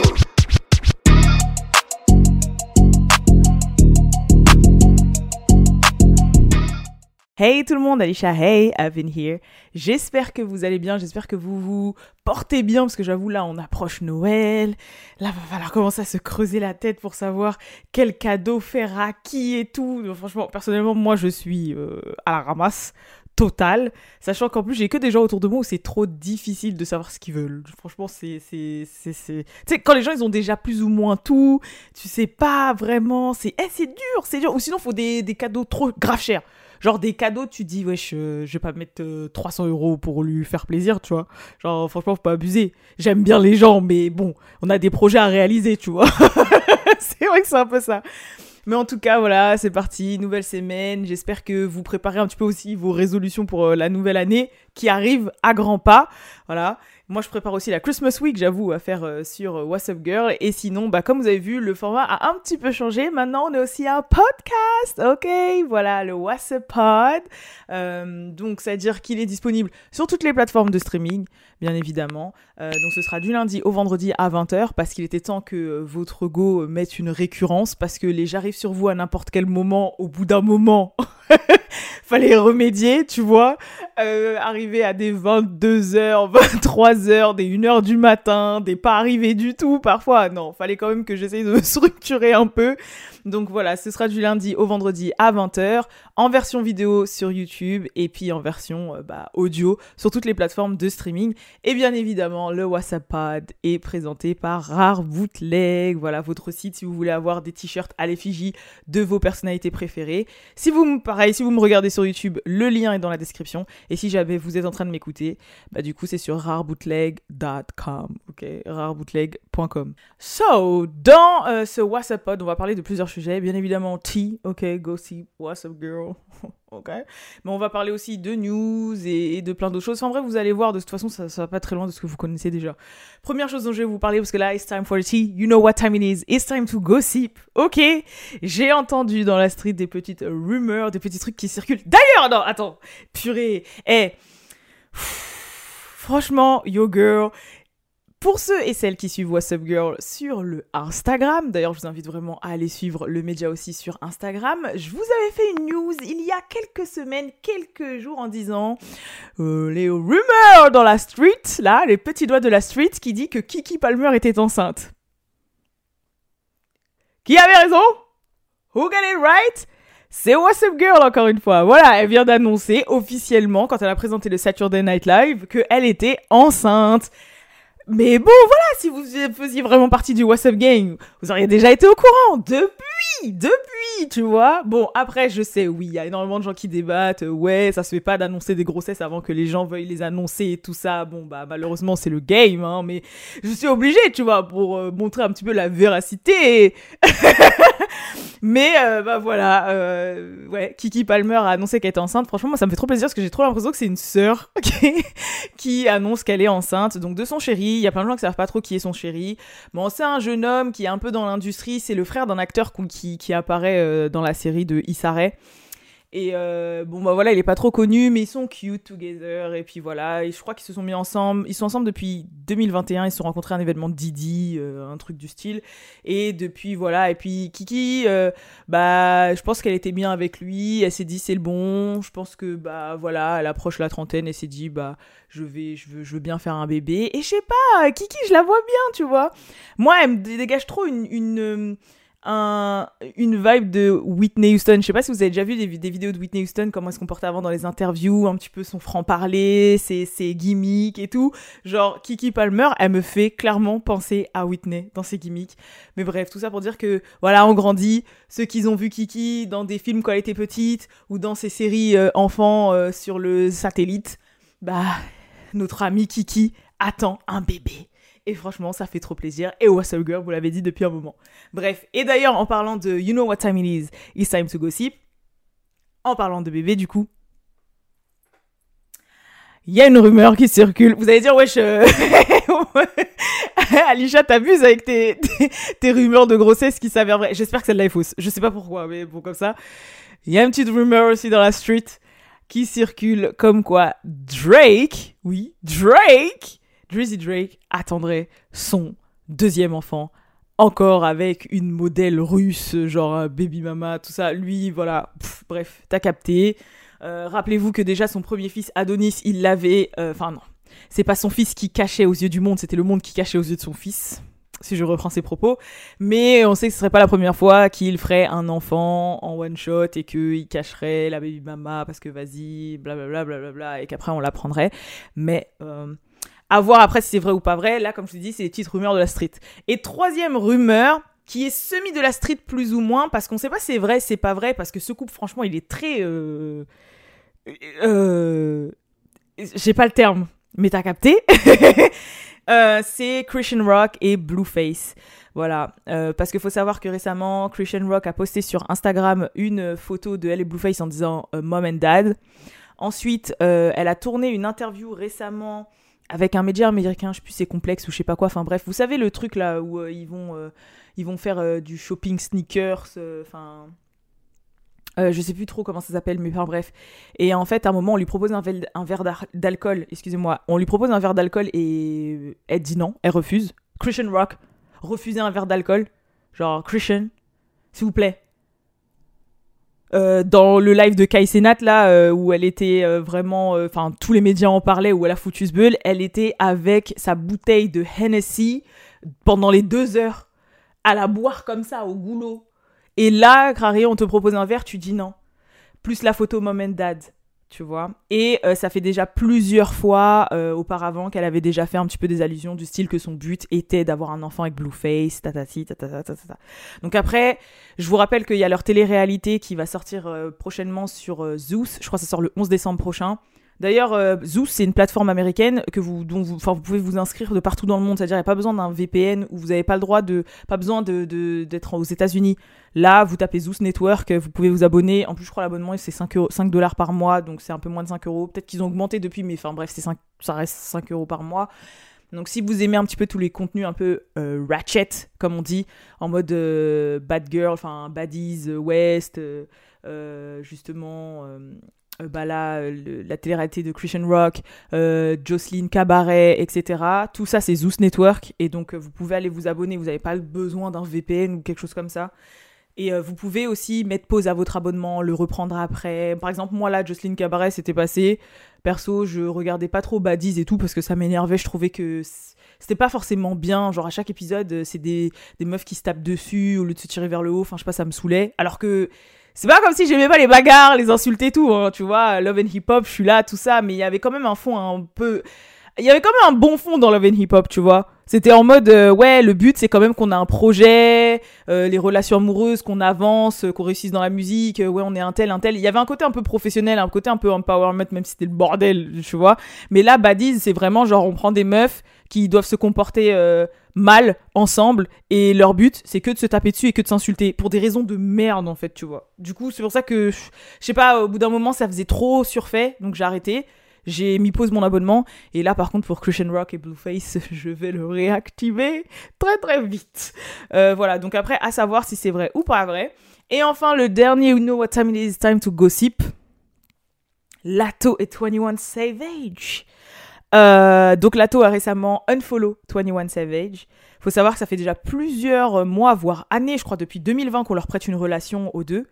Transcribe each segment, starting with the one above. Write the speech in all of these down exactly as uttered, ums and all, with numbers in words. Info. Hey tout le monde, Alicia, hey, I've been here. J'espère que vous allez bien, j'espère que vous vous portez bien, parce que j'avoue, là, on approche Noël. Là, va falloir commencer à se creuser la tête pour savoir quel cadeau faire à qui et tout. Donc, franchement, personnellement, moi, je suis euh, à la ramasse totale, sachant qu'en plus, j'ai que des gens autour de moi où c'est trop difficile de savoir ce qu'ils veulent. Franchement, c'est... c'est, c'est, c'est... Tu sais, quand les gens, ils ont déjà plus ou moins tout, tu sais pas vraiment, c'est... Eh, c'est dur, c'est dur. Ou sinon, faut des, des cadeaux trop grave chers. Genre des cadeaux, tu dis, wesh, je, je vais pas mettre euh, trois cents euros pour lui faire plaisir, tu vois. Genre, franchement, faut pas abuser. J'aime bien les gens, mais bon, on a des projets à réaliser, tu vois. C'est vrai que c'est un peu ça. Mais en tout cas, voilà, c'est parti, nouvelle semaine. J'espère que vous préparez un petit peu aussi vos résolutions pour euh, la nouvelle année qui arrive à grands pas. Voilà. Moi, je prépare aussi la Christmas Week, j'avoue, à faire euh, sur euh, WhatsApp Girl. Et sinon, bah, comme vous avez vu, le format a un petit peu changé. Maintenant, on est aussi un podcast, ok ? Voilà, le WhatsApp Pod. Euh, donc, c'est-à-dire qu'il est disponible sur toutes les plateformes de streaming, bien évidemment. Euh, donc, ce sera du lundi au vendredi à vingt heures, parce qu'il était temps que euh, votre go mette une récurrence, parce que les j'arrive sur vous à n'importe quel moment, au bout d'un moment... Fallait remédier, tu vois, euh, arriver à des vingt-deux heures, vingt-trois heures, des une heure du matin, des pas arrivés du tout parfois. Non, fallait quand même que j'essaye de structurer un peu. Donc voilà, ce sera du lundi au vendredi à vingt heures, en version vidéo sur YouTube et puis en version euh, bah, audio sur toutes les plateformes de streaming. Et bien évidemment, le WhatsApp Pod est présenté par Rare Bootleg. Voilà, votre site si vous voulez avoir des t-shirts à l'effigie de vos personnalités préférées. Si vous me parlez Pareil, si vous me regardez sur YouTube, le lien est dans la description. Et si jamais vous êtes en train de m'écouter, bah du coup, c'est sur rarebootleg dot com, ok, rarebootleg dot com. So, dans euh, ce WhatsApp Pod, on va parler de plusieurs sujets. Bien évidemment, tea, ok, go see WhatsApp Girl, ok. Mais on va parler aussi de news et, et de plein d'autres choses. En vrai, vous allez voir, de toute façon, ça, ça va pas très loin de ce que vous connaissez déjà. Première chose dont je vais vous parler, parce que là, it's time for the tea. You know what time it is. It's time to gossip, ok. J'ai entendu dans la street des petites rumeurs, des petits des trucs qui circulent. D'ailleurs, non, attends, purée, hey, pff, franchement, yo girl, pour ceux et celles qui suivent WhatsApp Girl sur le Instagram, d'ailleurs, je vous invite vraiment à aller suivre le média aussi sur Instagram, je vous avais fait une news il y a quelques semaines, quelques jours en disant euh, les rumeurs dans la street, là, les petits doigts de la street qui dit que Keke Palmer était enceinte. Qui avait raison? Who got it right? C'est WhatsApp Girl, encore une fois. Voilà, elle vient d'annoncer officiellement, quand elle a présenté le Saturday Night Live, qu'elle était enceinte. Mais bon, voilà, si vous faisiez vraiment partie du WhatsApp Gang, vous auriez déjà été au courant. Depuis, depuis, tu vois. Bon, après, je sais, oui, il y a énormément de gens qui débattent. Ouais, ça se fait pas d'annoncer des grossesses avant que les gens veuillent les annoncer et tout ça. Bon, bah, malheureusement, c'est le game, hein. Mais je suis obligée, tu vois, pour euh, montrer un petit peu la véracité et... Mais, euh, bah voilà, euh, ouais, Keke Palmer a annoncé qu'elle était enceinte. Franchement, moi, ça me fait trop plaisir parce que j'ai trop l'impression que c'est une sœur, okay, qui annonce qu'elle est enceinte. Donc, de son chéri, il y a plein de gens qui savent pas trop qui est son chéri. Bon, c'est un jeune homme qui est un peu dans l'industrie. C'est le frère d'un acteur qui, qui apparaît euh, dans la série de Issa Rae. Et euh, bon, bah voilà, il est pas trop connu, mais ils sont cute together. Et puis voilà, et je crois qu'ils se sont mis ensemble. Ils sont ensemble depuis deux mille vingt et un. Ils se sont rencontrés à un événement de Didi, euh, un truc du style. Et depuis, voilà. Et puis Keke, euh, bah, je pense qu'elle était bien avec lui. Elle s'est dit, c'est le bon. Je pense que, bah voilà, elle approche la trentaine et s'est dit, bah, je vais, je veux, je veux bien faire un bébé. Et je sais pas, Keke, je la vois bien, tu vois. Moi, elle me dégage trop une. une euh, Un, une vibe de Whitney Houston. Je sais pas si vous avez déjà vu des, des vidéos de Whitney Houston, comment elle se comportait avant dans les interviews, un petit peu son franc-parler, ses, ses gimmicks et tout. Genre, Keke Palmer, elle me fait clairement penser à Whitney dans ses gimmicks. Mais bref, tout ça pour dire que, voilà, on grandit. Ceux qui ont vu Keke dans des films quand elle était petite ou dans ses séries euh, enfants euh, sur le satellite, bah, notre amie Keke attend un bébé. Et franchement, ça fait trop plaisir. Et What's Up Girl, vous l'avez dit depuis un moment. Bref, et d'ailleurs, en parlant de You Know What Time It Is, It's Time to Gossip, en parlant de bébé, du coup, il y a une rumeur qui circule. Vous allez dire, wesh, euh... Alicia, t'abuses avec tes, tes, tes rumeurs de grossesse qui s'avèrent vraies. J'espère que celle-là est fausse. Je sais pas pourquoi, mais bon, comme ça. Il y a une petite rumeur aussi dans la street qui circule comme quoi Drake, oui, Drake... Drizzy Drake attendrait son deuxième enfant, encore avec une modèle russe, genre baby mama, tout ça. Lui, voilà, pff, bref, t'as capté. Euh, rappelez-vous que déjà son premier fils, Adonis, il l'avait... Enfin euh, non, c'est pas son fils qui cachait aux yeux du monde, c'était le monde qui cachait aux yeux de son fils, si je reprends ses propos. Mais on sait que ce serait pas la première fois qu'il ferait un enfant en one shot et qu'il cacherait la baby mama parce que vas-y, blablabla, blablabla, et qu'après on l'apprendrait. Mais... Euh, à voir après si c'est vrai ou pas vrai. Là, comme je te dis, c'est les petites rumeurs de la street. Et troisième rumeur, qui est semi de la street plus ou moins, parce qu'on ne sait pas si c'est vrai, c'est pas vrai, parce que ce couple, franchement, il est très... Euh... Euh... J'ai pas le terme, mais t'as capté. euh, c'est Christian Rock et Blueface. Voilà, euh, parce qu'il faut savoir que récemment, Christian Rock a posté sur Instagram une photo de elle et Blueface en disant euh, « Mom and Dad ». Ensuite, euh, elle a tourné une interview récemment... avec un média américain, je sais plus, c'est complexe ou je sais pas quoi, enfin bref, vous savez le truc là où euh, ils vont euh, ils vont faire euh, du shopping sneakers, enfin euh, euh, je sais plus trop comment ça s'appelle, mais enfin bref. Et en fait, à un moment, on lui propose un, vel- un verre d'ar- d'alcool, excusez-moi, on lui propose un verre d'alcool et elle dit non, elle refuse. Christian Rock, refuser un verre d'alcool, genre Christian, s'il vous plaît. Euh, dans le live de Kai Cenat là euh, où elle était euh, vraiment enfin euh, tous les médias en parlaient, où elle a foutu ce bulle, elle était avec sa bouteille de Hennessy pendant les deux heures à la boire comme ça au goulot, et là Crary, on te propose un verre, tu dis non, plus la photo Mom and Dad, tu vois. Et euh, ça fait déjà plusieurs fois euh, auparavant qu'elle avait déjà fait un petit peu des allusions du style que son but était d'avoir un enfant avec Blueface, tatati, tatata, tatata. Donc après, je vous rappelle qu'il y a leur télé-réalité qui va sortir euh, prochainement sur euh, Zeus. Je crois que ça sort le onze décembre prochain. D'ailleurs, euh, Zeus, c'est une plateforme américaine que vous, dont vous, vous pouvez vous inscrire de partout dans le monde. C'est-à-dire, il n'y a pas besoin d'un V P N ou vous n'avez pas le droit de, pas besoin de, de, d'être aux États-Unis. Là, vous tapez Zeus Network, vous pouvez vous abonner. En plus, je crois l'abonnement, c'est cinq dollars par mois, donc c'est un peu moins de cinq euros. Peut-être qu'ils ont augmenté depuis, mais enfin bref, c'est cinq, ça reste cinq euros par mois. Donc si vous aimez un petit peu tous les contenus un peu euh, ratchet, comme on dit, en mode euh, bad girl, enfin baddies, euh, west, euh, euh, justement... Euh, Bah là, le, la télé-réalité de Christian Rock, euh, Joseline Cabaret, et cetera. Tout ça, c'est Zeus Network. Et donc, vous pouvez aller vous abonner. Vous n'avez pas besoin d'un V P N ou quelque chose comme ça. Et euh, vous pouvez aussi mettre pause à votre abonnement, le reprendre après. Par exemple, moi, là, Joseline Cabaret, c'était passé. Perso, je regardais pas trop Baddies et tout parce que ça m'énervait. Je trouvais que c'était pas forcément bien. Genre, à chaque épisode, c'est des, des meufs qui se tapent dessus au lieu de se tirer vers le haut. Enfin, je sais pas, ça me saoulait. Alors que... c'est pas comme si j'aimais pas les bagarres, les insultes et tout, hein, tu vois, Love and Hip Hop, je suis là, tout ça, mais il y avait quand même un fond un peu... Il y avait quand même un bon fond dans Love and Hip Hop, tu vois. C'était en mode, euh, ouais, le but, c'est quand même qu'on a un projet, euh, les relations amoureuses, qu'on avance, qu'on réussisse dans la musique, euh, ouais, on est un tel, un tel. Il y avait un côté un peu professionnel, un côté un peu empowerment, même si c'était le bordel, tu vois. Mais là, Baddies, c'est vraiment genre, on prend des meufs qui doivent se comporter... Euh, mal ensemble, et leur but c'est que de se taper dessus et que de s'insulter pour des raisons de merde en fait, tu vois. Du coup, c'est pour ça que je sais pas, au bout d'un moment ça faisait trop surfait, donc j'ai arrêté, j'ai mis pause mon abonnement. Et là par contre, pour Christian Rock et Blueface, je vais le réactiver très très vite. Euh, voilà, donc après à savoir si c'est vrai ou pas vrai. Et enfin le dernier, you know what time it is, time to gossip, Latto et vingt et un Savage. Euh, donc Latto a récemment unfollow vingt et un Savage. Faut savoir que ça fait déjà plusieurs mois, voire années, je crois depuis deux mille vingt, qu'on leur prête une relation aux deux.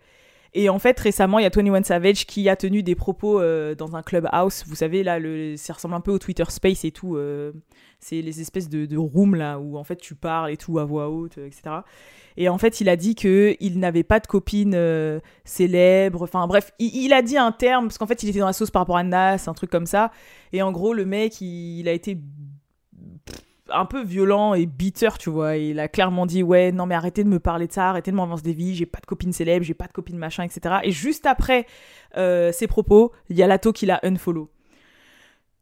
Et en fait récemment il y a vingt et un Savage qui a tenu des propos euh, dans un clubhouse. Vous savez là, le, ça ressemble un peu au Twitter Space et tout, euh, c'est les espèces de, de rooms là où en fait tu parles et tout à voix haute, euh, et cetera. Et en fait il a dit qu'il n'avait pas de copine euh, célèbre, enfin bref, il, il a dit un terme, parce qu'en fait il était dans la sauce par rapport à Nas, un truc comme ça. Et en gros le mec il, il a été... un peu violent et bitter, tu vois. Il a clairement dit, ouais, non mais arrêtez de me parler de ça, arrêtez de m'avancer des vies, j'ai pas de copine célèbre, j'ai pas de copine machin, et cetera. Et juste après euh, ses propos, il y a Latto qui l'a unfollow.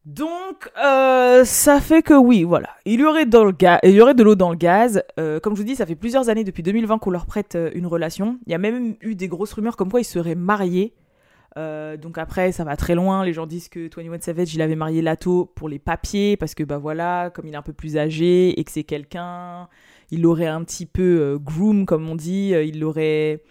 Donc, euh, ça fait que oui, voilà. Il y aurait, dans le ga- il y aurait de l'eau dans le gaz. Euh, comme je vous dis, ça fait plusieurs années, depuis deux mille vingt, qu'on leur prête euh, une relation. Il y a même eu des grosses rumeurs comme quoi ils seraient mariés. Euh, donc après ça va très loin, les gens disent que vingt et un Savage il avait marié Latto pour les papiers, parce que bah voilà, comme il est un peu plus âgé et que c'est quelqu'un, il l'aurait un petit peu euh, groom comme on dit, euh, il l'aurait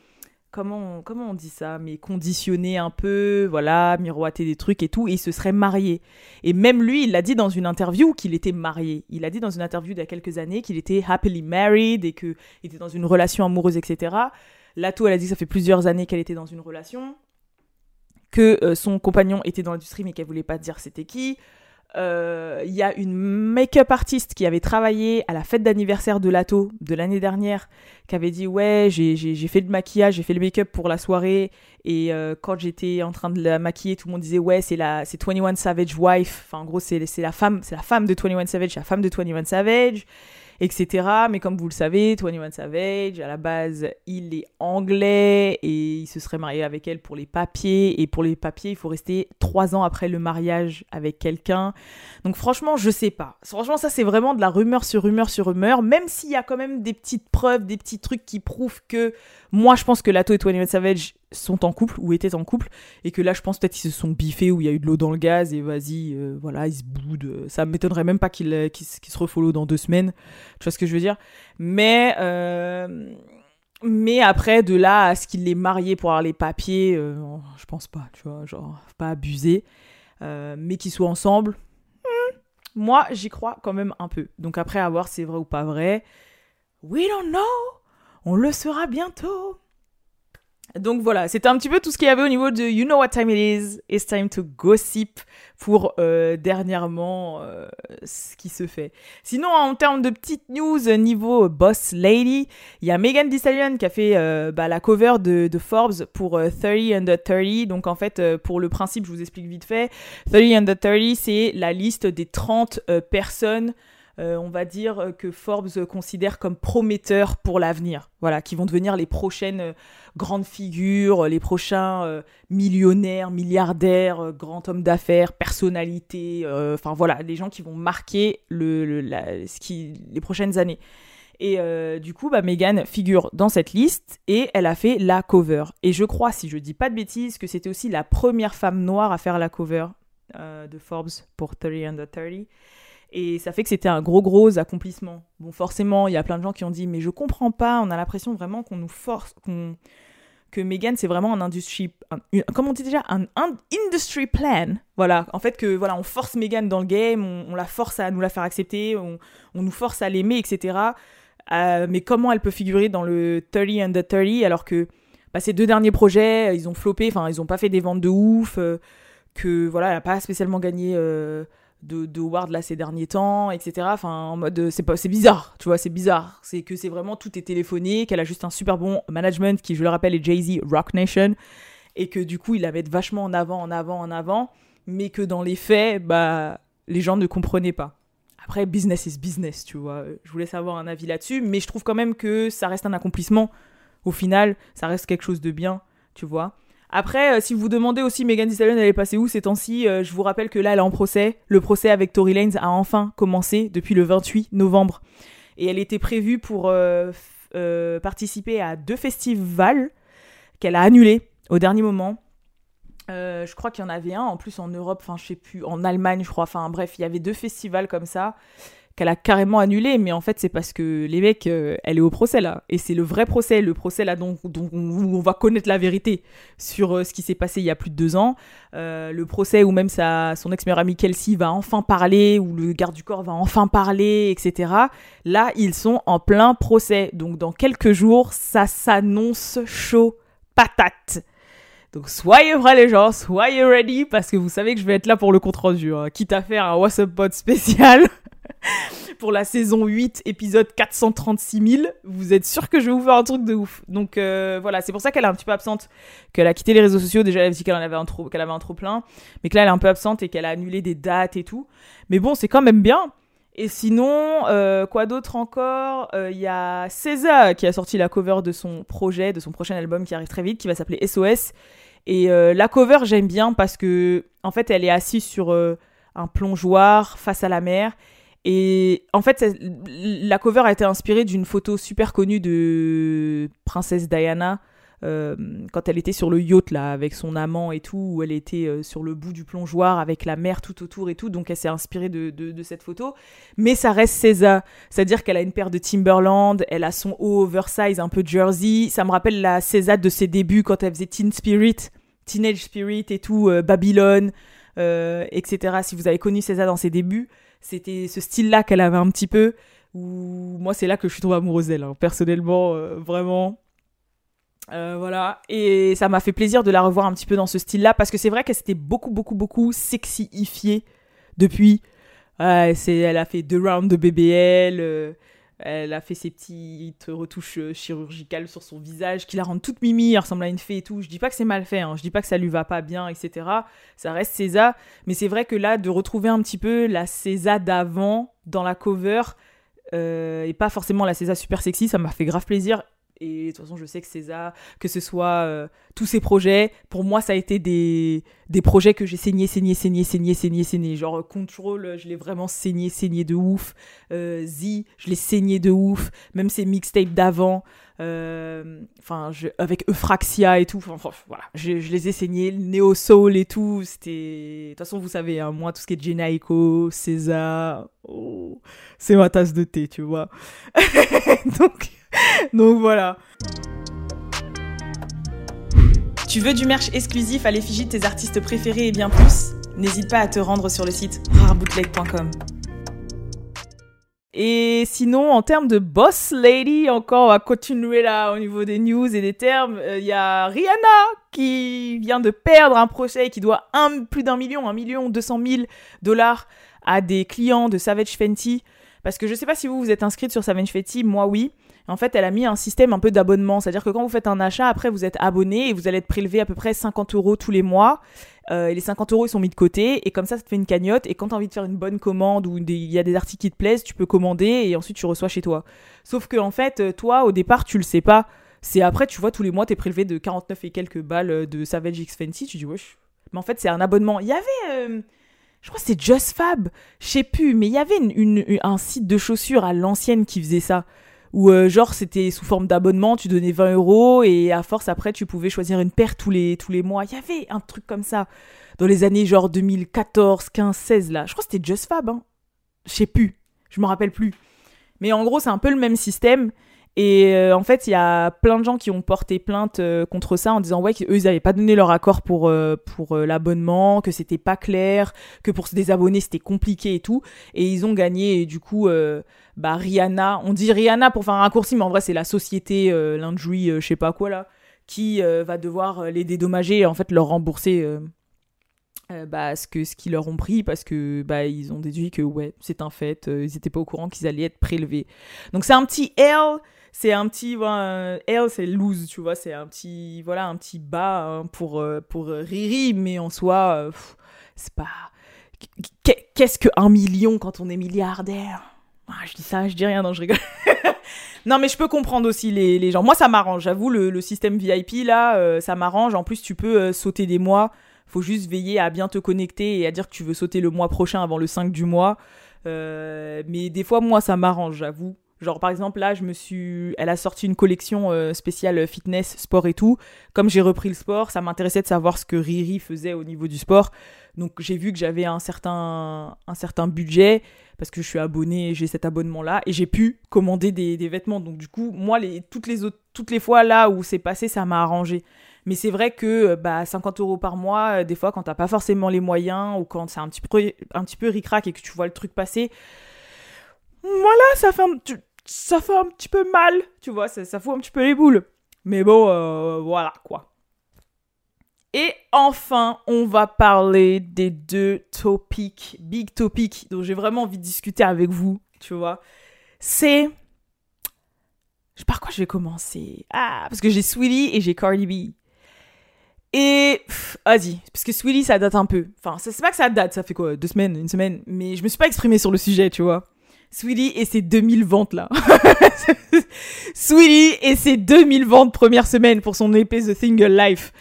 comment on, comment on dit ça, mais conditionné un peu, voilà, miroiter des trucs et tout, et il se serait marié. Et même lui, il l'a dit dans une interview qu'il était marié. Il a dit dans une interview d'il y a quelques années qu'il était happily married et qu'il était dans une relation amoureuse, et cetera. Latto, elle a dit que ça fait plusieurs années qu'elle était dans une relation, que euh, son compagnon était dans l'industrie mais qu'elle voulait pas dire c'était qui. Il euh, y a une make-up artiste qui avait travaillé à la fête d'anniversaire de Latto de l'année dernière, qui avait dit ouais j'ai, j'ai, j'ai fait le maquillage, j'ai fait le make-up pour la soirée, et euh, quand j'étais en train de la maquiller, tout le monde disait ouais c'est la c'est vingt et un Savage wife, enfin en gros c'est c'est la femme c'est la femme de vingt et un Savage, c'est la femme de vingt et un Savage, et cetera. Mais comme vous le savez, vingt et un Savage à la base il est anglais et il se serait marié avec elle pour les papiers, et pour les papiers il faut rester trois ans après le mariage avec quelqu'un. Donc franchement, je sais pas. Franchement, ça, c'est vraiment de la rumeur sur rumeur sur rumeur, même s'il y a quand même des petites preuves, des petits trucs qui prouvent que... Moi, je pense que Latto et vingt et un Savage sont en couple, ou étaient en couple, et que là, je pense peut-être qu'ils se sont biffés, ou il y a eu de l'eau dans le gaz, et vas-y, euh, voilà, ils se boudent. Ça m'étonnerait même pas qu'ils, qu'ils, qu'ils se refollow dans deux semaines. Tu vois ce que je veux dire ? Mais... Euh... Mais après, de là à ce qu'il est marié pour avoir les papiers, euh, je pense pas, tu vois, genre, faut pas abuser. Euh, mais qu'ils soient ensemble... Moi, j'y crois quand même un peu. Donc après, à voir si c'est vrai ou pas vrai. We don't know. On le saura bientôt. Donc voilà, c'était un petit peu tout ce qu'il y avait au niveau de You Know What Time It Is. It's time to gossip pour euh, dernièrement euh, ce qui se fait. Sinon, en termes de petites news niveau boss lady, il y a Megan Thee Stallion qui a fait euh, bah, la cover de, de Forbes pour euh, thirty under thirty. Donc en fait, euh, pour le principe, je vous explique vite fait. thirty under thirty, c'est la liste des trente euh, personnes Euh, on va dire que Forbes considère comme prometteurs pour l'avenir. Voilà, qui vont devenir les prochaines euh, grandes figures, les prochains euh, millionnaires, milliardaires, euh, grands hommes d'affaires, personnalités. Enfin euh, voilà, les gens qui vont marquer le, le, la, ce qui, les prochaines années. Et euh, du coup, bah, Megan figure dans cette liste et elle a fait la cover. Et je crois, si je dis pas de bêtises, que c'était aussi la première femme noire à faire la cover euh, de Forbes pour thirty under thirty. Et ça fait que c'était un gros gros accomplissement. Bon, forcément, il y a plein de gens qui ont dit « Mais je comprends pas, on a l'impression vraiment qu'on nous force, qu'on... que Megan, c'est vraiment un industry... Un, une, comment on dit déjà ? Un, un industry plan !» Voilà, en fait, que voilà, on force Megan dans le game, on, on la force à nous la faire accepter, on, on nous force à l'aimer, et cetera. Euh, mais comment elle peut figurer dans le thirty under thirty alors que bah, ces deux derniers projets, ils ont floppé, enfin, ils ont pas fait des ventes de ouf, euh, que voilà, elle a pas spécialement gagné... Euh, de de Ward là ces derniers temps, etc. Enfin, en mode c'est pas, c'est bizarre, tu vois, c'est bizarre, c'est que c'est vraiment tout est téléphoné, qu'elle a juste un super bon management qui, je le rappelle, est Jay-Z Rock Nation, et que du coup ils la mettent vachement en avant en avant en avant mais que dans les faits, bah, les gens ne comprenaient pas. Après, business is business, tu vois, je voulais savoir un avis là-dessus, mais je trouve quand même que ça reste un accomplissement au final, ça reste quelque chose de bien, tu vois. Après, euh, si vous vous demandez aussi Megan Thee Stallion, elle est passée où ces temps-ci, euh, je vous rappelle que là, elle est en procès. Le procès avec Tory Lanez a enfin commencé depuis le vingt-huit novembre. Et elle était prévue pour euh, f- euh, participer à deux festivals qu'elle a annulés au dernier moment. Euh, je crois qu'il y en avait un, en plus en Europe, enfin je sais plus, en Allemagne je crois. Enfin bref, il y avait deux festivals comme ça qu'elle a carrément annulé, mais en fait, c'est parce que les mecs, euh, elle est au procès, là. Et c'est le vrai procès, le procès, là, dont, dont on va connaître la vérité sur euh, ce qui s'est passé il y a plus de deux ans. Euh, le procès où même sa, son ex-meilleure amie Kelsey va enfin parler, où le garde du corps va enfin parler, et cetera. Là, ils sont en plein procès. Donc, dans quelques jours, ça s'annonce chaud patate. Donc, soyez vrais, les gens, soyez ready, parce que vous savez que je vais être là pour le compte-rendu, hein. Quitte à faire un WhatsApp Pod spécial pour la saison huit, épisode quatre cent trente-six mille, vous êtes sûr que je vais vous faire un truc de ouf. Donc euh, voilà, c'est pour ça qu'elle est un petit peu absente, qu'elle a quitté les réseaux sociaux. Déjà, elle a dit qu'elle en avait un trop, qu'elle avait un trop plein, mais que là, elle est un peu absente et qu'elle a annulé des dates et tout. Mais bon, c'est quand même bien. Et sinon, euh, quoi d'autre encore ? Il euh, y a César qui a sorti la cover de son projet, de son prochain album qui arrive très vite, qui va s'appeler S O S. Et euh, la cover, j'aime bien parce que, en fait, elle est assise sur euh, un plongeoir face à la mer. Et en fait, la cover a été inspirée d'une photo super connue de Princesse Diana euh, quand elle était sur le yacht là avec son amant et tout, où elle était euh, sur le bout du plongeoir avec la mer tout autour et tout, donc elle s'est inspirée de, de, de cette photo, mais ça reste César, c'est-à-dire qu'elle a une paire de Timberland, elle a son haut oversize un peu jersey, ça me rappelle la César de ses débuts quand elle faisait Teen Spirit, Teenage Spirit et tout, euh, Babylone, euh, et cetera. Si vous avez connu César dans ses débuts, c'était ce style-là qu'elle avait un petit peu. Où... Moi, c'est là que je suis tombée amoureuse d'elle, hein. Personnellement, euh, vraiment. Euh, voilà. Et ça m'a fait plaisir de la revoir un petit peu dans ce style-là, parce que c'est vrai qu'elle s'était beaucoup, beaucoup, beaucoup sexifiée depuis. Euh, c'est... Elle a fait deux rounds de B B L, euh... elle a fait ses petites retouches chirurgicales sur son visage qui la rendent toute mimi, elle ressemble à une fée et tout. Je dis pas que c'est mal fait, hein. Je dis pas que ça lui va pas bien, et cetera. Ça reste César, mais c'est vrai que là, de retrouver un petit peu la César d'avant dans la cover euh, et pas forcément la César super sexy, ça m'a fait grave plaisir. Et de toute façon, je sais que César, que ce soit euh, tous ses projets, pour moi, ça a été des, des projets que j'ai saigné, saigné, saigné, saigné, saigné, saigné. Genre Control, je l'ai vraiment saigné, saigné de ouf. Euh, Z, je l'ai saigné de ouf. Même ses mixtapes d'avant, euh, je, avec Euphraxia et tout. Enfin, voilà, je, je les ai saignés. Neo Soul et tout, c'était... De toute façon, vous savez, hein, moi, tout ce qui est Jhené Aiko, César, oh, c'est ma tasse de thé, tu vois. Donc... Donc voilà. Tu veux du merch exclusif à l'effigie de tes artistes préférés et bien plus ? N'hésite pas à te rendre sur le site rare bootleg point com. Et sinon, en termes de boss lady, encore on va continuer là au niveau des news et des termes. Il euh, y a Rihanna qui vient de perdre un procès et qui doit un, plus d'un million, un million deux cent mille dollars à des clients de Savage Fenty. Parce que je sais pas si vous vous êtes inscrite sur Savage Fenty, moi oui. En fait, elle a mis un système un peu d'abonnement. C'est-à-dire que quand vous faites un achat, après, vous êtes abonné et vous allez être prélevé à peu près cinquante euros tous les mois. Euh, et les cinquante euros, ils sont mis de côté. Et comme ça, ça te fait une cagnotte. Et quand tu as envie de faire une bonne commande ou il y a des articles qui te plaisent, tu peux commander et ensuite, tu reçois chez toi. Sauf que, en fait, toi, au départ, tu le sais pas. C'est après, tu vois, tous les mois, tu es prélevé de quarante-neuf et quelques balles de Savage X Fenty. Tu dis, wesh. Mais en fait, c'est un abonnement. Il y avait... Euh... Je crois que c'est JustFab. Je sais plus. Mais il y avait une, une, un site de chaussures à l'ancienne qui faisait ça. Ou euh, genre c'était sous forme d'abonnement, tu donnais vingt euros et à force après tu pouvais choisir une paire tous les, tous les mois. Il y avait un truc comme ça dans les années genre deux mille quatorze, quinze, seize là. Je crois que c'était JustFab, hein. Je sais plus, je m'en rappelle plus. Mais en gros c'est un peu le même système et euh, en fait il y a plein de gens qui ont porté plainte euh, contre ça en disant ouais qu'eux ils n'avaient pas donné leur accord pour, euh, pour euh, l'abonnement, que c'était pas clair, que pour se désabonner c'était compliqué et tout. Et ils ont gagné et du coup... Euh, Bah Rihanna, on dit Rihanna pour faire un raccourci, mais en vrai c'est la société euh, l'injury, euh, je sais pas quoi là, qui euh, va devoir euh, les dédommager et en fait leur rembourser euh, euh, bah, ce, que, ce qu'ils leur ont pris parce que bah ils ont déduit que ouais c'est un fait, euh, ils n'étaient pas au courant qu'ils allaient être prélevés. Donc c'est un petit L, c'est un petit voilà, L c'est lose tu vois, c'est un petit voilà un petit bas hein, pour euh, pour euh, Riri, mais en soi euh, pff, c'est pas qu'est-ce que un million quand on est milliardaire. Ah, je dis ça, je dis rien, non, je rigole. Non, mais je peux comprendre aussi les, les gens. Moi, ça m'arrange, j'avoue, le, le système V I P, là, euh, ça m'arrange. En plus, tu peux euh, sauter des mois. Faut juste veiller à bien te connecter et à dire que tu veux sauter le mois prochain avant le cinq du mois. Euh, mais des fois, moi, ça m'arrange, j'avoue. Genre, par exemple, là, je me suis... Elle a sorti une collection euh, spéciale fitness, sport et tout. Comme j'ai repris le sport, ça m'intéressait de savoir ce que Riri faisait au niveau du sport. Donc, j'ai vu que j'avais un certain, un certain budget parce que je suis abonnée, j'ai cet abonnement-là et j'ai pu commander des, des vêtements. Donc, du coup, moi, les, toutes, les autres, toutes les fois là où c'est passé, ça m'a arrangé. Mais c'est vrai que bah, cinquante euros par mois, euh, des fois, quand t'as pas forcément les moyens ou quand c'est un petit peu, un petit peu ric-rac et que tu vois le truc passer, voilà, ça fait un... Tu, ça fait un petit peu mal, tu vois, ça, ça fout un petit peu les boules. Mais bon, euh, voilà, quoi. Et enfin, on va parler des deux topics, big topics, dont j'ai vraiment envie de discuter avec vous, tu vois. C'est... Par quoi je vais commencer ? Ah, parce que j'ai Saweetie et j'ai Cardi B. Et... Pff, vas-y, parce que Saweetie, ça date un peu. Enfin, c'est pas que ça date, ça fait quoi, deux semaines, une semaine ? Mais je me suis pas exprimée sur le sujet, tu vois. Saweetie et ses deux mille ventes là. Saweetie et ses deux mille ventes première semaine pour son E P The Single Life.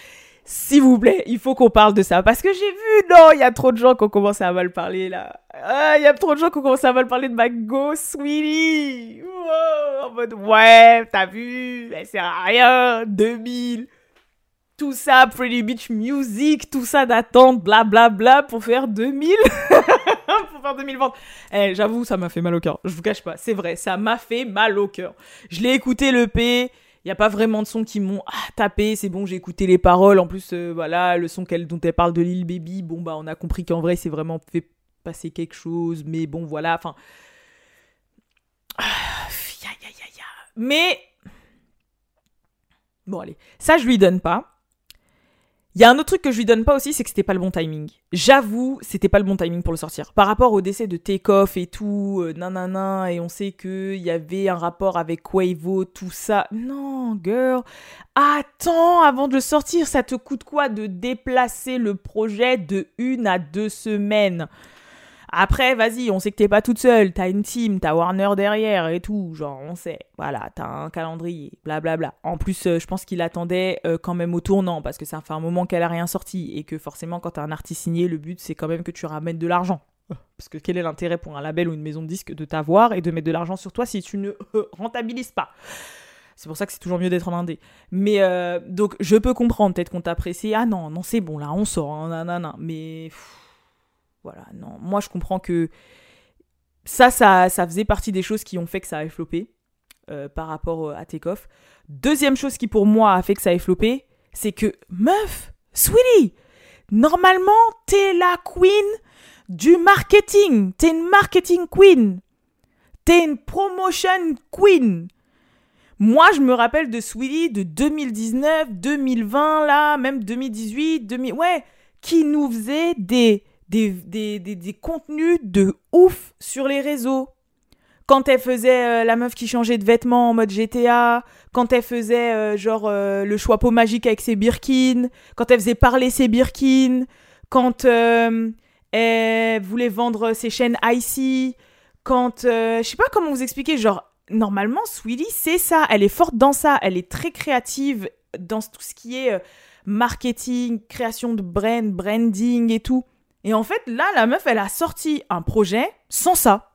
S'il vous plaît, il faut qu'on parle de ça. Parce que j'ai vu, non, il y a trop de gens qui ont commencé à mal parler là. Il ah, y a trop de gens qui ont commencé à mal parler de ma go Saweetie. Wow, mode, ouais, t'as vu, elle sert à rien, deux mille, tout ça, Pretty Beach Music, tout ça d'attente, blablabla, bla, pour faire deux mille, pour faire deux mille ventes. Eh, j'avoue, ça m'a fait mal au cœur, je vous cache pas, c'est vrai, ça m'a fait mal au cœur. Je l'ai écouté l'E P, il n'y a pas vraiment de sons qui m'ont ah, tapé, c'est bon, j'ai écouté les paroles, en plus, euh, voilà, le son qu'elle, dont elle parle de Lil Baby, bon, bah, on a compris qu'en vrai, c'est vraiment fait passer quelque chose, mais bon, voilà, enfin... Ah, ya, ya, ya, ya. Mais bon allez, ça je lui donne pas. Il y a un autre truc que je lui donne pas aussi, c'est que c'était pas le bon timing. J'avoue, c'était pas le bon timing pour le sortir. Par rapport au décès de Takeoff et tout, euh, nanana, et on sait qu'il y avait un rapport avec Quavo, tout ça. Non, girl, attends avant de le sortir, ça te coûte quoi de déplacer le projet de une à deux semaines ? Après, vas-y, on sait que t'es pas toute seule, t'as une team, t'as Warner derrière et tout, genre, on sait, voilà, t'as un calendrier, blablabla. Bla bla. En plus, euh, je pense qu'il attendait euh, quand même au tournant, parce que ça fait un moment qu'elle a rien sorti, et que forcément, quand t'as un artiste signé, le but, c'est quand même que tu ramènes de l'argent. Parce que quel est l'intérêt pour un label ou une maison de disque de t'avoir et de mettre de l'argent sur toi si tu ne euh, rentabilises pas ? C'est pour ça que c'est toujours mieux d'être en indé. Mais, euh, donc, je peux comprendre, peut-être qu'on t'a pressé, ah non, non, c'est bon, là, on sort, hein, nanana, mais... Pff, voilà, non. Moi, je comprends que ça, ça, ça faisait partie des choses qui ont fait que ça a floppé euh, par rapport à Takeoff. Deuxième chose qui, pour moi, a fait que ça a floppé, c'est que, meuf, Sweetie, normalement, t'es la queen du marketing. T'es une marketing queen. T'es une promotion queen. Moi, je me rappelle de Sweetie de deux mille dix-neuf, deux mille vingt, là, même deux mille dix-huit, deux mille... ouais, qui nous faisait des... Des, des, des, des contenus de ouf sur les réseaux. Quand elle faisait euh, la meuf qui changeait de vêtements en mode G T A, quand elle faisait euh, genre euh, le chapeau magique avec ses birkins, quand elle faisait parler ses birkins, quand euh, elle voulait vendre ses chaînes I C, quand... Euh, je sais pas comment vous expliquer, genre, normalement, Sweetie, c'est ça. Elle est forte dans ça. Elle est très créative dans tout ce qui est euh, marketing, création de brand, branding et tout. Et en fait, là, la meuf, elle a sorti un projet sans ça.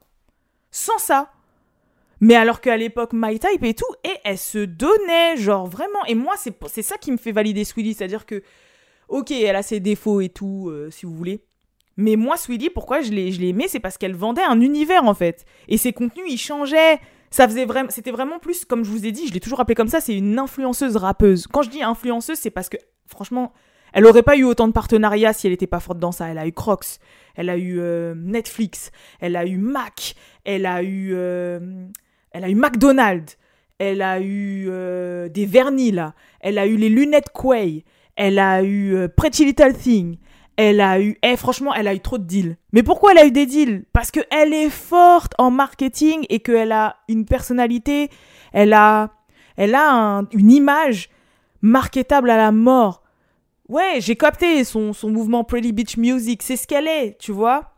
Sans ça. Mais alors qu'à l'époque, My Type et tout, et elle se donnait, genre vraiment. Et moi, c'est, c'est ça qui me fait valider Sweetie. C'est-à-dire que, ok, elle a ses défauts et tout, euh, si vous voulez. Mais moi, Sweetie, pourquoi je l'ai, je l'ai aimée, c'est parce qu'elle vendait un univers, en fait. Et ses contenus, ils changeaient. Ça faisait vraiment, c'était vraiment plus, comme je vous ai dit, je l'ai toujours appelée comme ça, c'est une influenceuse rappeuse. Quand je dis influenceuse, c'est parce que, franchement... Elle n'aurait pas eu autant de partenariats si elle n'était pas forte dans ça. Elle a eu Crocs, elle a eu euh, Netflix, elle a eu Mac, elle a eu, euh, elle a eu McDonald's, elle a eu euh, des vernis, là. Elle a eu les lunettes Quay, elle a eu euh, Pretty Little Thing, elle a eu... Eh, franchement, elle a eu trop de deals. Mais pourquoi elle a eu des deals ? Parce qu'elle est forte en marketing et qu'elle a une personnalité, elle a, elle a un, une image marketable à la mort. Ouais, j'ai capté son, son mouvement Pretty Beach Music. C'est ce qu'elle est, tu vois.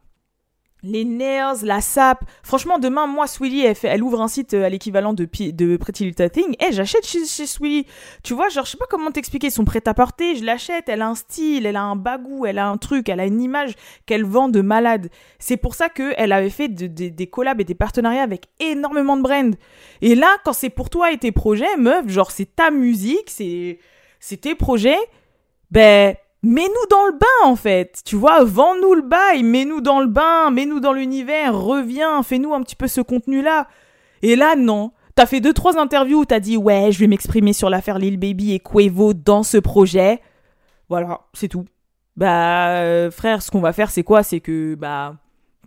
Les nails, la sape. Franchement, demain, moi, Sweetie, elle, fait, elle ouvre un site à l'équivalent de, de Pretty Little Thing. Eh, hey, j'achète chez, chez Sweetie. Tu vois, genre, je sais pas comment t'expliquer. Son prêt-à-porter, je l'achète. Elle a un style, elle a un bagou, elle a un truc, elle a une image qu'elle vend de malade. C'est pour ça qu'elle avait fait de, de, des collabs et des partenariats avec énormément de brands. Et là, quand c'est pour toi et tes projets, meuf, genre, c'est ta musique, c'est, c'est tes projets... Ben, mets-nous dans le bain, en fait, tu vois, vends-nous le bail, mets-nous dans le bain, mets-nous dans l'univers, reviens, fais-nous un petit peu ce contenu-là. Et là, non, t'as fait deux, trois interviews où t'as dit « Ouais, je vais m'exprimer sur l'affaire Lil Baby et Quavo dans ce projet. » Voilà, c'est tout. Bah, euh, frère, ce qu'on va faire, c'est quoi ? C'est que, bah...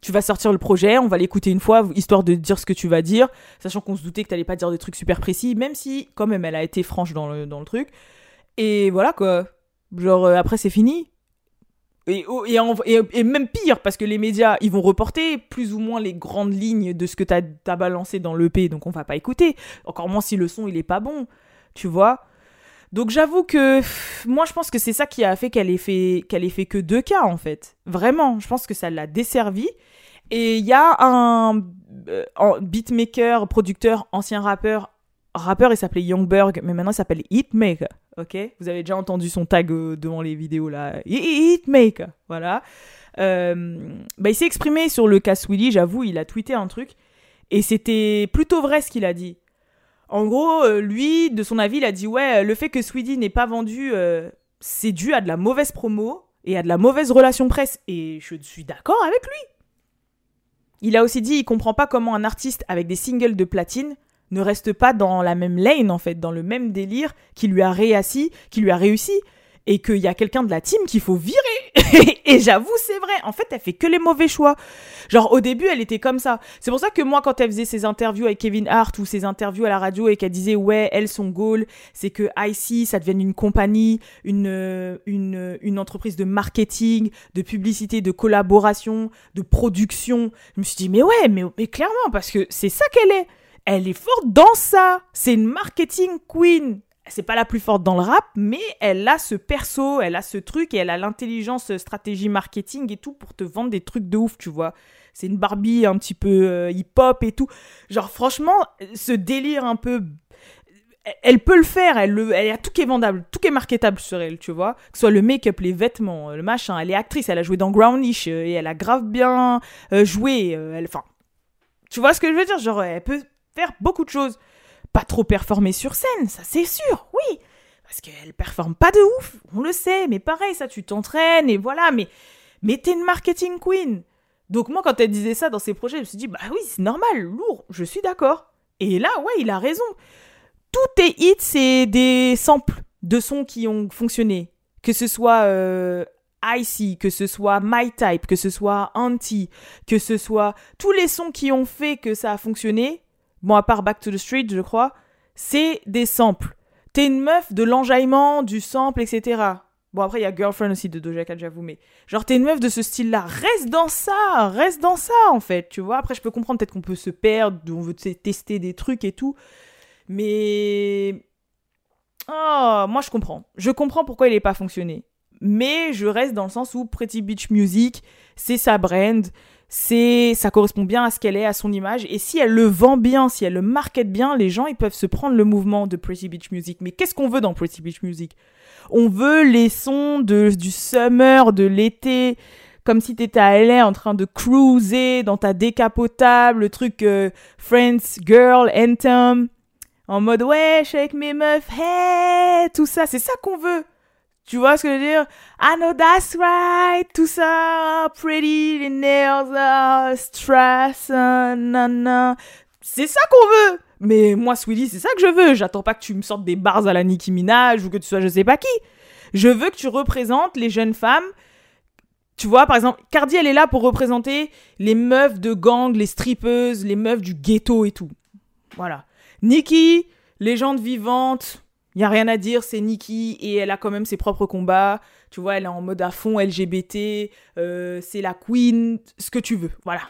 Tu vas sortir le projet, on va l'écouter une fois, histoire de dire ce que tu vas dire, sachant qu'on se doutait que t'allais pas dire des trucs super précis, même si, quand même, elle a été franche dans le, dans le truc. Et voilà, quoi. Genre, euh, après, c'est fini. Et, et, en, et, et même pire, parce que les médias, ils vont reporter plus ou moins les grandes lignes de ce que t'as, t'as balancé dans l'E P, donc on va pas écouter. Encore moins si le son, il est pas bon, tu vois. Donc, j'avoue que... Pff, moi, je pense que c'est ça qui a fait qu'elle ait fait, qu'elle ait fait que deux cas, en fait. Vraiment, je pense que ça l'a desservie. Et il y a un, euh, un beatmaker, producteur, ancien rappeur, rappeur, il s'appelait Youngberg, mais maintenant il s'appelle Hitmaker, ok ? Vous avez déjà entendu son tag euh, devant les vidéos, là, Hitmaker, voilà. Euh, bah, il s'est exprimé sur le cas Sweetie, j'avoue, il a tweeté un truc, et c'était plutôt vrai ce qu'il a dit. En gros, lui, de son avis, il a dit « Ouais, le fait que Saweetie n'ait pas vendu, euh, c'est dû à de la mauvaise promo et à de la mauvaise relation presse. » Et je suis d'accord avec lui. Il a aussi dit « Il comprend pas comment un artiste avec des singles de platine ne reste pas dans la même lane, en fait, dans le même délire qui lui a réassis, qui lui a réussi, et qu'il y a quelqu'un de la team qu'il faut virer. » Et j'avoue, c'est vrai. En fait, elle fait que les mauvais choix. Genre, au début, elle était comme ça. C'est pour ça que moi, quand elle faisait ses interviews avec Kevin Hart ou ses interviews à la radio et qu'elle disait, ouais, elle, son goal, c'est que I C, ça devienne une compagnie, une, une, une entreprise de marketing, de publicité, de collaboration, de production. Je me suis dit, mais ouais, mais, mais clairement, parce que c'est ça qu'elle est. Elle est forte dans ça. C'est une marketing queen. C'est pas la plus forte dans le rap, mais elle a ce perso, elle a ce truc et elle a l'intelligence stratégie marketing et tout pour te vendre des trucs de ouf, tu vois. C'est une Barbie un petit peu euh, hip-hop et tout. Genre franchement, ce délire un peu... Elle peut le faire, elle, le... elle a tout qui est vendable, tout qui est marketable sur elle, tu vois. Que ce soit le make-up, les vêtements, le machin. Elle est actrice, elle a joué dans Groundish et elle a grave bien euh, joué. Elle... Enfin, tu vois ce que je veux dire ? Genre, elle peut faire beaucoup de choses. Pas trop performer sur scène, ça c'est sûr, oui, parce qu'elle performe pas de ouf, on le sait, mais pareil, ça tu t'entraînes et voilà, mais, mais t'es une marketing queen. Donc moi quand elle disait ça dans ses projets, je me suis dit, bah oui, c'est normal, lourd, je suis d'accord. Et là, ouais, il a raison. Tous tes hits, c'est des samples de sons qui ont fonctionné, que ce soit euh, Icy, que ce soit My Type, que ce soit Anti, que ce soit tous les sons qui ont fait que ça a fonctionné. Bon, à part Back to the Street, je crois, c'est des samples. T'es une meuf de l'enjaillement, du sample, et cetera. Bon, après, il y a Girlfriend aussi de Doja Cat, j'avoue, mais genre, t'es une meuf de ce style-là. Reste dans ça, reste dans ça, en fait, tu vois. Après, je peux comprendre, peut-être qu'on peut se perdre, on veut tester des trucs et tout. Mais... Oh, moi, je comprends. Je comprends pourquoi il n'est pas fonctionné. Mais je reste dans le sens où Pretty Beach Music, c'est sa brand... C'est, ça correspond bien à ce qu'elle est, à son image. Et si elle le vend bien, si elle le market bien, les gens, ils peuvent se prendre le mouvement de Pretty Beach Music. Mais qu'est-ce qu'on veut dans Pretty Beach Music ? On veut les sons de, du summer, de l'été, comme si t'étais à L A en train de cruiser dans ta décapotable, le truc euh, Friends, Girl, Anthem, en mode « Ouais, je suis avec mes meufs, hey !» Tout ça, c'est ça qu'on veut. Tu vois ce que je veux dire? I know that's right, tout ça, pretty, les nails, uh, strass, uh, nanana. C'est ça qu'on veut! Mais moi, Saweetie, c'est ça que je veux. J'attends pas que tu me sortes des bars à la Nicki Minaj ou que tu sois je sais pas qui. Je veux que tu représentes les jeunes femmes. Tu vois, par exemple, Cardi, elle est là pour représenter les meufs de gang, les strippeuses, les meufs du ghetto et tout. Voilà. Nicki, légende vivante... Il n'y a rien à dire, c'est Nicki et elle a quand même ses propres combats. Tu vois, elle est en mode à fond L G B T, euh, c'est la queen, ce que tu veux, voilà.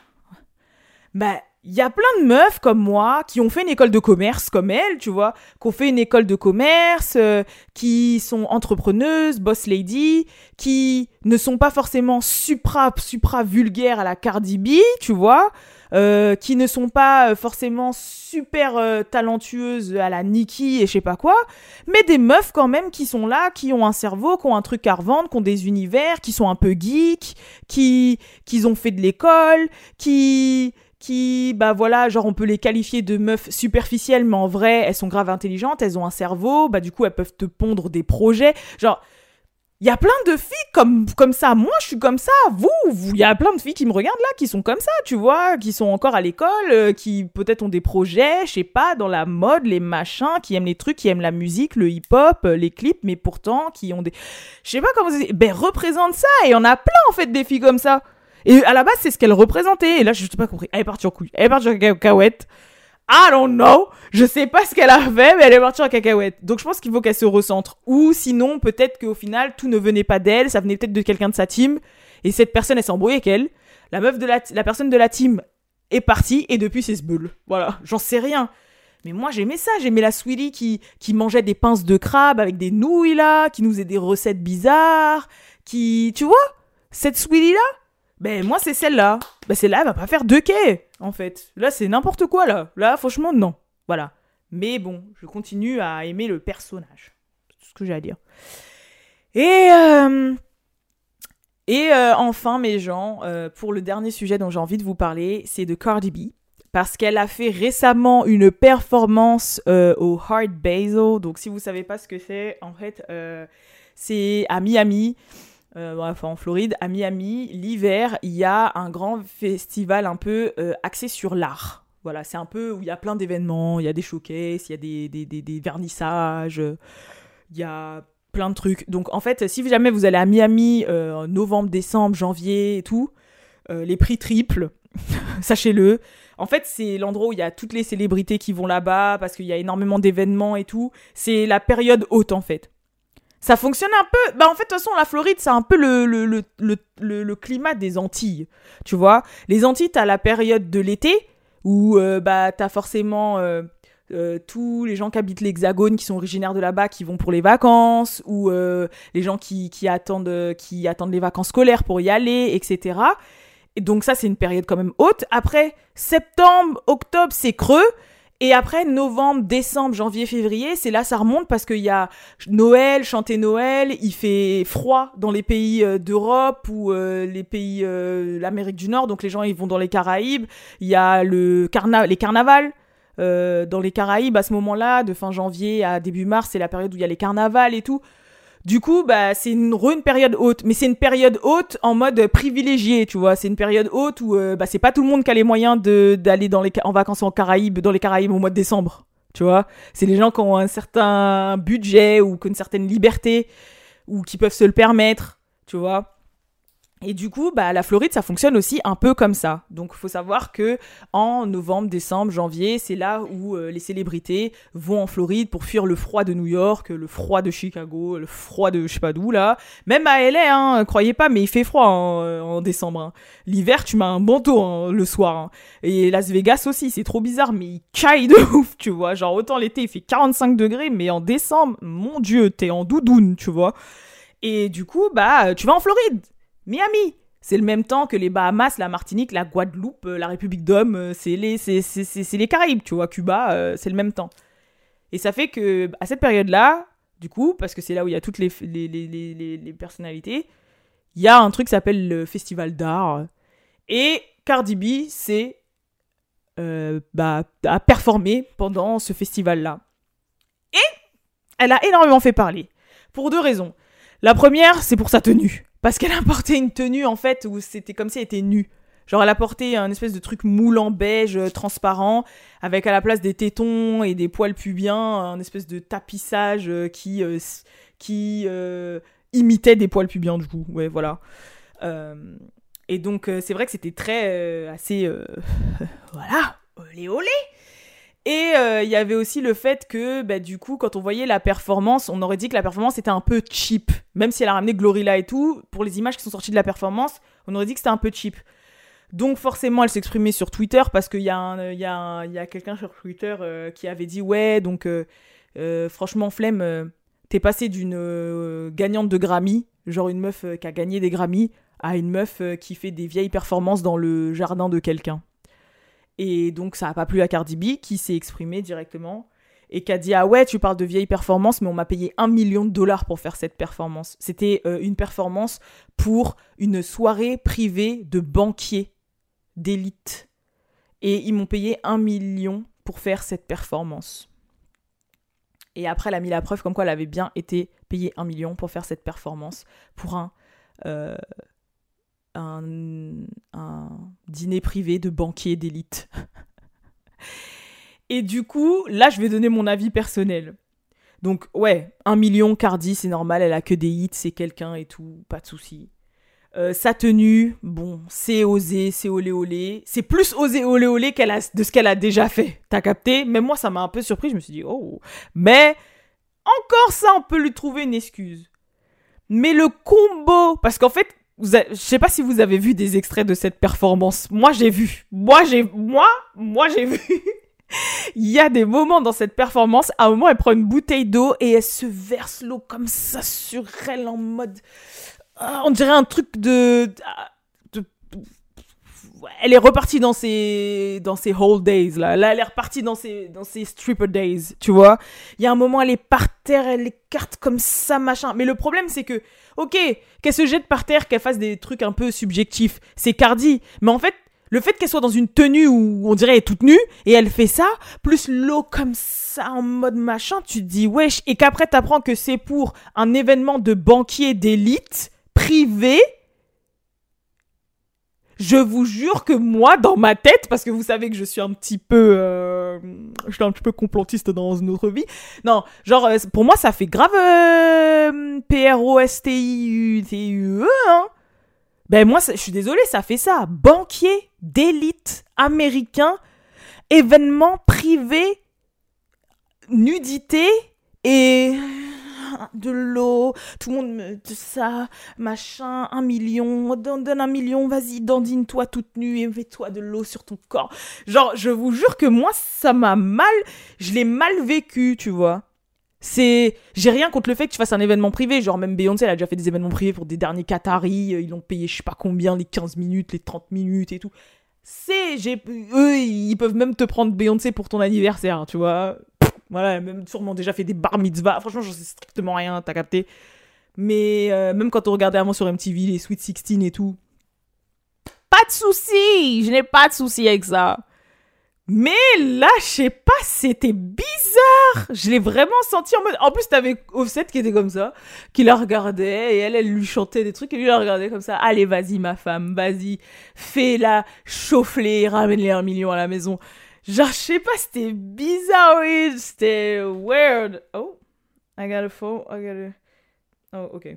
Bah, il y a plein de meufs comme moi qui ont fait une école de commerce comme elle, tu vois, qui ont fait une école de commerce, euh, qui sont entrepreneuses, boss lady, qui ne sont pas forcément supra, supra vulgaires à la Cardi B, tu vois, euh, qui ne sont pas forcément super euh, talentueuses à la Nicki et je sais pas quoi, mais des meufs quand même qui sont là, qui ont un cerveau, qui ont un truc à revendre, qui ont des univers, qui sont un peu geeks, qui, qui ont fait de l'école, qui... qui, bah voilà, genre on peut les qualifier de meufs superficielles, mais en vrai, elles sont grave intelligentes, elles ont un cerveau, bah du coup, elles peuvent te pondre des projets. Genre, il y a plein de filles comme, comme ça. Moi, je suis comme ça. Vous, vous, il y a plein de filles qui me regardent là, qui sont comme ça, tu vois, qui sont encore à l'école, euh, qui peut-être ont des projets, je sais pas, dans la mode, les machins, qui aiment les trucs, qui aiment la musique, le hip-hop, les clips, mais pourtant, qui ont des... Je sais pas comment c'est... Ben, représente ça, et il y en a plein, en fait, des filles comme ça. Et à la base, c'est ce qu'elle représentait. Et là, je n'ai pas compris. Elle est partie en couille. Elle est partie en cacahuète. I don't know. Je sais pas ce qu'elle a fait, mais elle est partie en cacahuète. Donc, je pense qu'il faut qu'elle se recentre. Ou sinon, peut-être qu'au final, tout ne venait pas d'elle. Ça venait peut-être de quelqu'un de sa team. Et cette personne, elle s'est embrouillée avec elle. La meuf de la, t- la personne de la team est partie. Et depuis, c'est ce bulle. Voilà. J'en sais rien. Mais moi, j'aimais ça. J'aimais la Saweetie qui, qui mangeait des pinces de crabe avec des nouilles, là. Qui nous faisait des recettes bizarres. Qui, tu vois, cette Saweetie là. Ben, moi, c'est celle-là. Ben, celle-là, elle va pas faire deux quais, en fait. Là, c'est n'importe quoi, là. Là, franchement, non. Voilà. Mais bon, je continue à aimer le personnage. C'est tout ce que j'ai à dire. Et, euh... Et euh, enfin, mes gens, euh, pour le dernier sujet dont j'ai envie de vous parler, c'est de Cardi B. parce qu'elle a fait récemment une performance euh, au Art Basel. Donc, si vous ne savez pas ce que c'est, en fait, euh, c'est à Miami, euh, enfin en Floride, à Miami, l'hiver, il y a un grand festival un peu euh, axé sur l'art. Voilà, c'est un peu où il y a plein d'événements, il y a des showcases, il y a des, des, des, des vernissages, il y a plein de trucs. Donc, en fait, si jamais vous allez à Miami euh, en novembre, décembre, janvier et tout, euh, les prix triplent, sachez-le. En fait, c'est l'endroit où il y a toutes les célébrités qui vont là-bas parce qu'il y a énormément d'événements et tout. C'est la période haute, en fait. Ça fonctionne un peu... Bah, en fait, de toute façon, la Floride, c'est un peu le, le, le, le, le, le climat des Antilles, tu vois. Les Antilles, t'as la période de l'été... où euh, bah, t'as forcément euh, euh, tous les gens qui habitent l'Hexagone, qui sont originaires de là-bas, qui vont pour les vacances, ou euh, les gens qui, qui, attendent, qui attendent les vacances scolaires pour y aller, et cetera. Et donc ça, c'est une période quand même haute. Après, septembre, octobre, c'est creux. Et après, novembre, décembre, janvier, février, c'est là ça remonte parce qu'il y a Noël, chanter Noël, il fait froid dans les pays euh, d'Europe ou euh, les pays euh, l'Amérique du Nord, donc les gens ils vont dans les Caraïbes. Il y a le carna- les carnavals euh, dans les Caraïbes à ce moment-là, de fin janvier à début mars, c'est la période où il y a les carnavals et tout. Du coup, bah, c'est une, une période haute, mais c'est une période haute en mode privilégié, tu vois. C'est une période haute où euh, bah, c'est pas tout le monde qui a les moyens de, d'aller dans les, en vacances en Caraïbes, dans les Caraïbes au mois de décembre, tu vois. C'est les gens qui ont un certain budget ou qui ont une certaine liberté ou qui peuvent se le permettre, tu vois. Et du coup, bah, la Floride, ça fonctionne aussi un peu comme ça. Donc, il faut savoir qu'en novembre, décembre, janvier, c'est là où euh, les célébrités vont en Floride pour fuir le froid de New York, le froid de Chicago, le froid de je sais pas d'où, là. Même à L A, hein, croyez pas, mais il fait froid hein, en décembre. Hein. L'hiver, tu mets un manteau hein, le soir. Hein. Et Las Vegas aussi, c'est trop bizarre, mais il caille de ouf, tu vois. Genre, autant l'été, il fait quarante-cinq degrés, mais en décembre, mon Dieu, t'es en doudoune, tu vois. Et du coup, bah, tu vas en Floride. Miami, c'est le même temps que les Bahamas, la Martinique, la Guadeloupe, la République Dôme, c'est les, c'est, c'est, c'est, c'est les Caraïbes, tu vois, Cuba, euh, c'est le même temps. Et ça fait que à cette période-là, du coup, parce que c'est là où il y a toutes les, les, les, les, les personnalités, il y a un truc qui s'appelle le Festival d'art. Et Cardi B c'est, euh, bah, a performé pendant ce festival-là. Et elle a énormément fait parler, pour deux raisons. La première, c'est pour sa tenue. Parce qu'elle a porté une tenue, en fait, où c'était comme si elle était nue. Genre, elle a porté un espèce de truc moulant beige, transparent, avec à la place des tétons et des poils pubiens, un espèce de tapissage qui, euh, qui euh, imitait des poils pubiens, du coup. Ouais, voilà. Euh, et donc, c'est vrai que c'était très... Euh, assez... Euh, voilà, olé olé. Et il euh, y avait aussi le fait que, bah, du coup, quand on voyait la performance, on aurait dit que la performance était un peu cheap. Même si elle a ramené Glorilla et tout, pour les images qui sont sorties de la performance, on aurait dit que c'était un peu cheap. Donc forcément, elle s'exprimait sur Twitter, parce qu'il y, y, y a quelqu'un sur Twitter euh, qui avait dit « Ouais, donc euh, euh, franchement, flemme, euh, t'es passée d'une euh, gagnante de Grammy, genre une meuf euh, qui a gagné des Grammy, à une meuf euh, qui fait des vieilles performances dans le jardin de quelqu'un. » Et donc, ça n'a pas plu à Cardi B, qui s'est exprimée directement et qui a dit « Ah ouais, tu parles de vieille performance, mais on m'a payé un million de dollars pour faire cette performance. » C'était euh, une performance pour une soirée privée de banquiers d'élite. Et ils m'ont payé un million pour faire cette performance. Et après, elle a mis la preuve comme quoi elle avait bien été payée un million pour faire cette performance pour un... Euh, Un, un dîner privé de banquiers d'élite. Et du coup, là, je vais donner mon avis personnel. Donc, ouais, un million, Cardi, c'est normal, elle a que des hits, c'est quelqu'un et tout, pas de souci. Euh, sa tenue, bon, c'est osé, c'est olé olé. C'est plus osé olé olé qu'elle a, de ce qu'elle a déjà fait. T'as capté ? Même moi, ça m'a un peu surpris, je me suis dit, oh. Mais, encore ça, on peut lui trouver une excuse. Mais le combo, parce qu'en fait, vous avez, je sais pas si vous avez vu des extraits de cette performance. Moi, j'ai vu. Moi, j'ai, moi, moi, j'ai vu. Il y a des moments dans cette performance. À un moment, elle prend une bouteille d'eau et elle se verse l'eau comme ça sur elle en mode, ah, on dirait un truc de, de, elle est repartie dans ses, dans ses whole days, là. Là, elle est repartie dans ses, dans ses stripper days, tu vois. Il y a un moment, elle est par terre, elle écarte comme ça, machin. Mais le problème, c'est que, ok, qu'elle se jette par terre, qu'elle fasse des trucs un peu subjectifs, c'est Cardi. Mais en fait, Le fait qu'elle soit dans une tenue où on dirait elle est toute nue et elle fait ça, plus l'eau comme ça en mode machin, tu te dis wesh, et qu'après t'apprends que c'est pour un événement de banquiers d'élite privé. Je vous jure que moi, dans ma tête, parce que vous savez que je suis un petit peu... Euh, je suis un petit peu complotiste dans une autre vie. Non, genre, pour moi, ça fait grave euh, P R O S T I U T U E, hein. Ben moi, ça, je suis désolée, ça fait ça. Banquier d'élite américain, événement privé, nudité et... de l'eau, tout le monde me dit ça, machin, un million, donne, donne un million, vas-y, dandine-toi toute nue et mets-toi de l'eau sur ton corps. Genre, je vous jure que moi, ça m'a mal, je l'ai mal vécu, tu vois. C'est, j'ai rien contre le fait que tu fasses un événement privé, genre même Beyoncé, elle a déjà fait des événements privés pour des derniers Qataris, ils l'ont payé je sais pas combien, les quinze minutes, les trente minutes et tout. C'est, j'ai, eux, ils peuvent même te prendre Beyoncé pour ton anniversaire, tu vois. Voilà, elle a même sûrement déjà fait des bar mitzvahs. Franchement, j'en sais strictement rien, t'as capté. Mais euh, même quand on regardait avant sur M T V, les Sweet sixteen et tout. Pas de soucis, je n'ai pas de soucis avec ça. Mais là, je sais pas, c'était bizarre. Je l'ai vraiment senti en mode... En plus, t'avais Offset qui était comme ça, qui la regardait, et elle, elle lui chantait des trucs, et lui, la regardait comme ça. Allez, vas-y, ma femme, vas-y. Fais-la chauffer, ramène-les un million à la maison. Genre, je sais pas, c'était bizarre, oui, c'était weird. Oh, I got a phone, I got a... Oh, ok.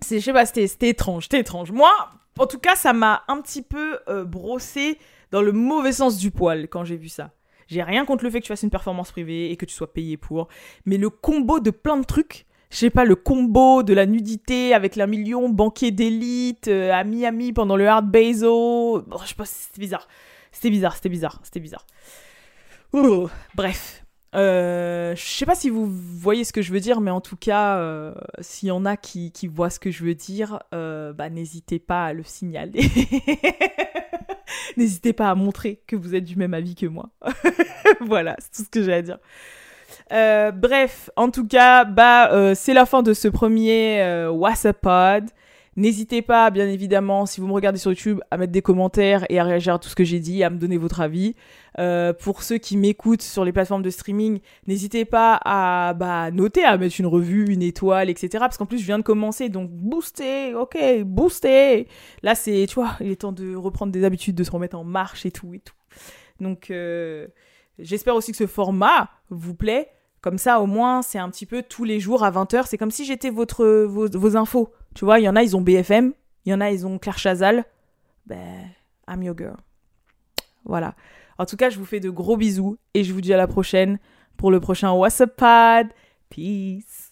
C'est, je sais pas, c'était, c'était étrange, c'était étrange. Moi, en tout cas, ça m'a un petit peu euh, brossé dans le mauvais sens du poil quand j'ai vu ça. J'ai rien contre le fait que tu fasses une performance privée et que tu sois payé pour, mais le combo de plein de trucs... Je sais pas, le combo de la nudité avec la million banquier d'élite euh, à Miami pendant le Art Basel. Oh, je sais pas, c'était bizarre. C'était bizarre, c'était bizarre, c'était bizarre. Ouh, bref. Euh, je sais pas si vous voyez ce que je veux dire, mais en tout cas, euh, s'il y en a qui, qui voient ce que je veux dire, euh, bah, n'hésitez pas à le signaler. N'hésitez pas à montrer que vous êtes du même avis que moi. Voilà, c'est tout ce que j'ai à dire. Euh, bref, en tout cas, bah, euh, c'est la fin de ce premier euh, WhatsApp Pod. N'hésitez pas, bien évidemment, si vous me regardez sur YouTube, à mettre des commentaires et à réagir à tout ce que j'ai dit, à me donner votre avis. Euh, pour ceux qui m'écoutent sur les plateformes de streaming, n'hésitez pas à bah, noter, à mettre une revue, une étoile, et cetera. Parce qu'en plus, je viens de commencer, donc booster, ok, booster. Là, c'est, tu vois, il est temps de reprendre des habitudes, de se remettre en marche et tout et tout. Donc, euh, j'espère aussi que ce format vous plaît. Comme ça, au moins, c'est un petit peu tous les jours à vingt heures. C'est comme si j'étais votre, vos, vos infos. Tu vois, il y en a, ils ont B F M. Il y en a, ils ont Claire Chazal. Ben, I'm your girl. Voilà. En tout cas, je vous fais de gros bisous. Et je vous dis à la prochaine pour le prochain WhatsApp Pod. Peace.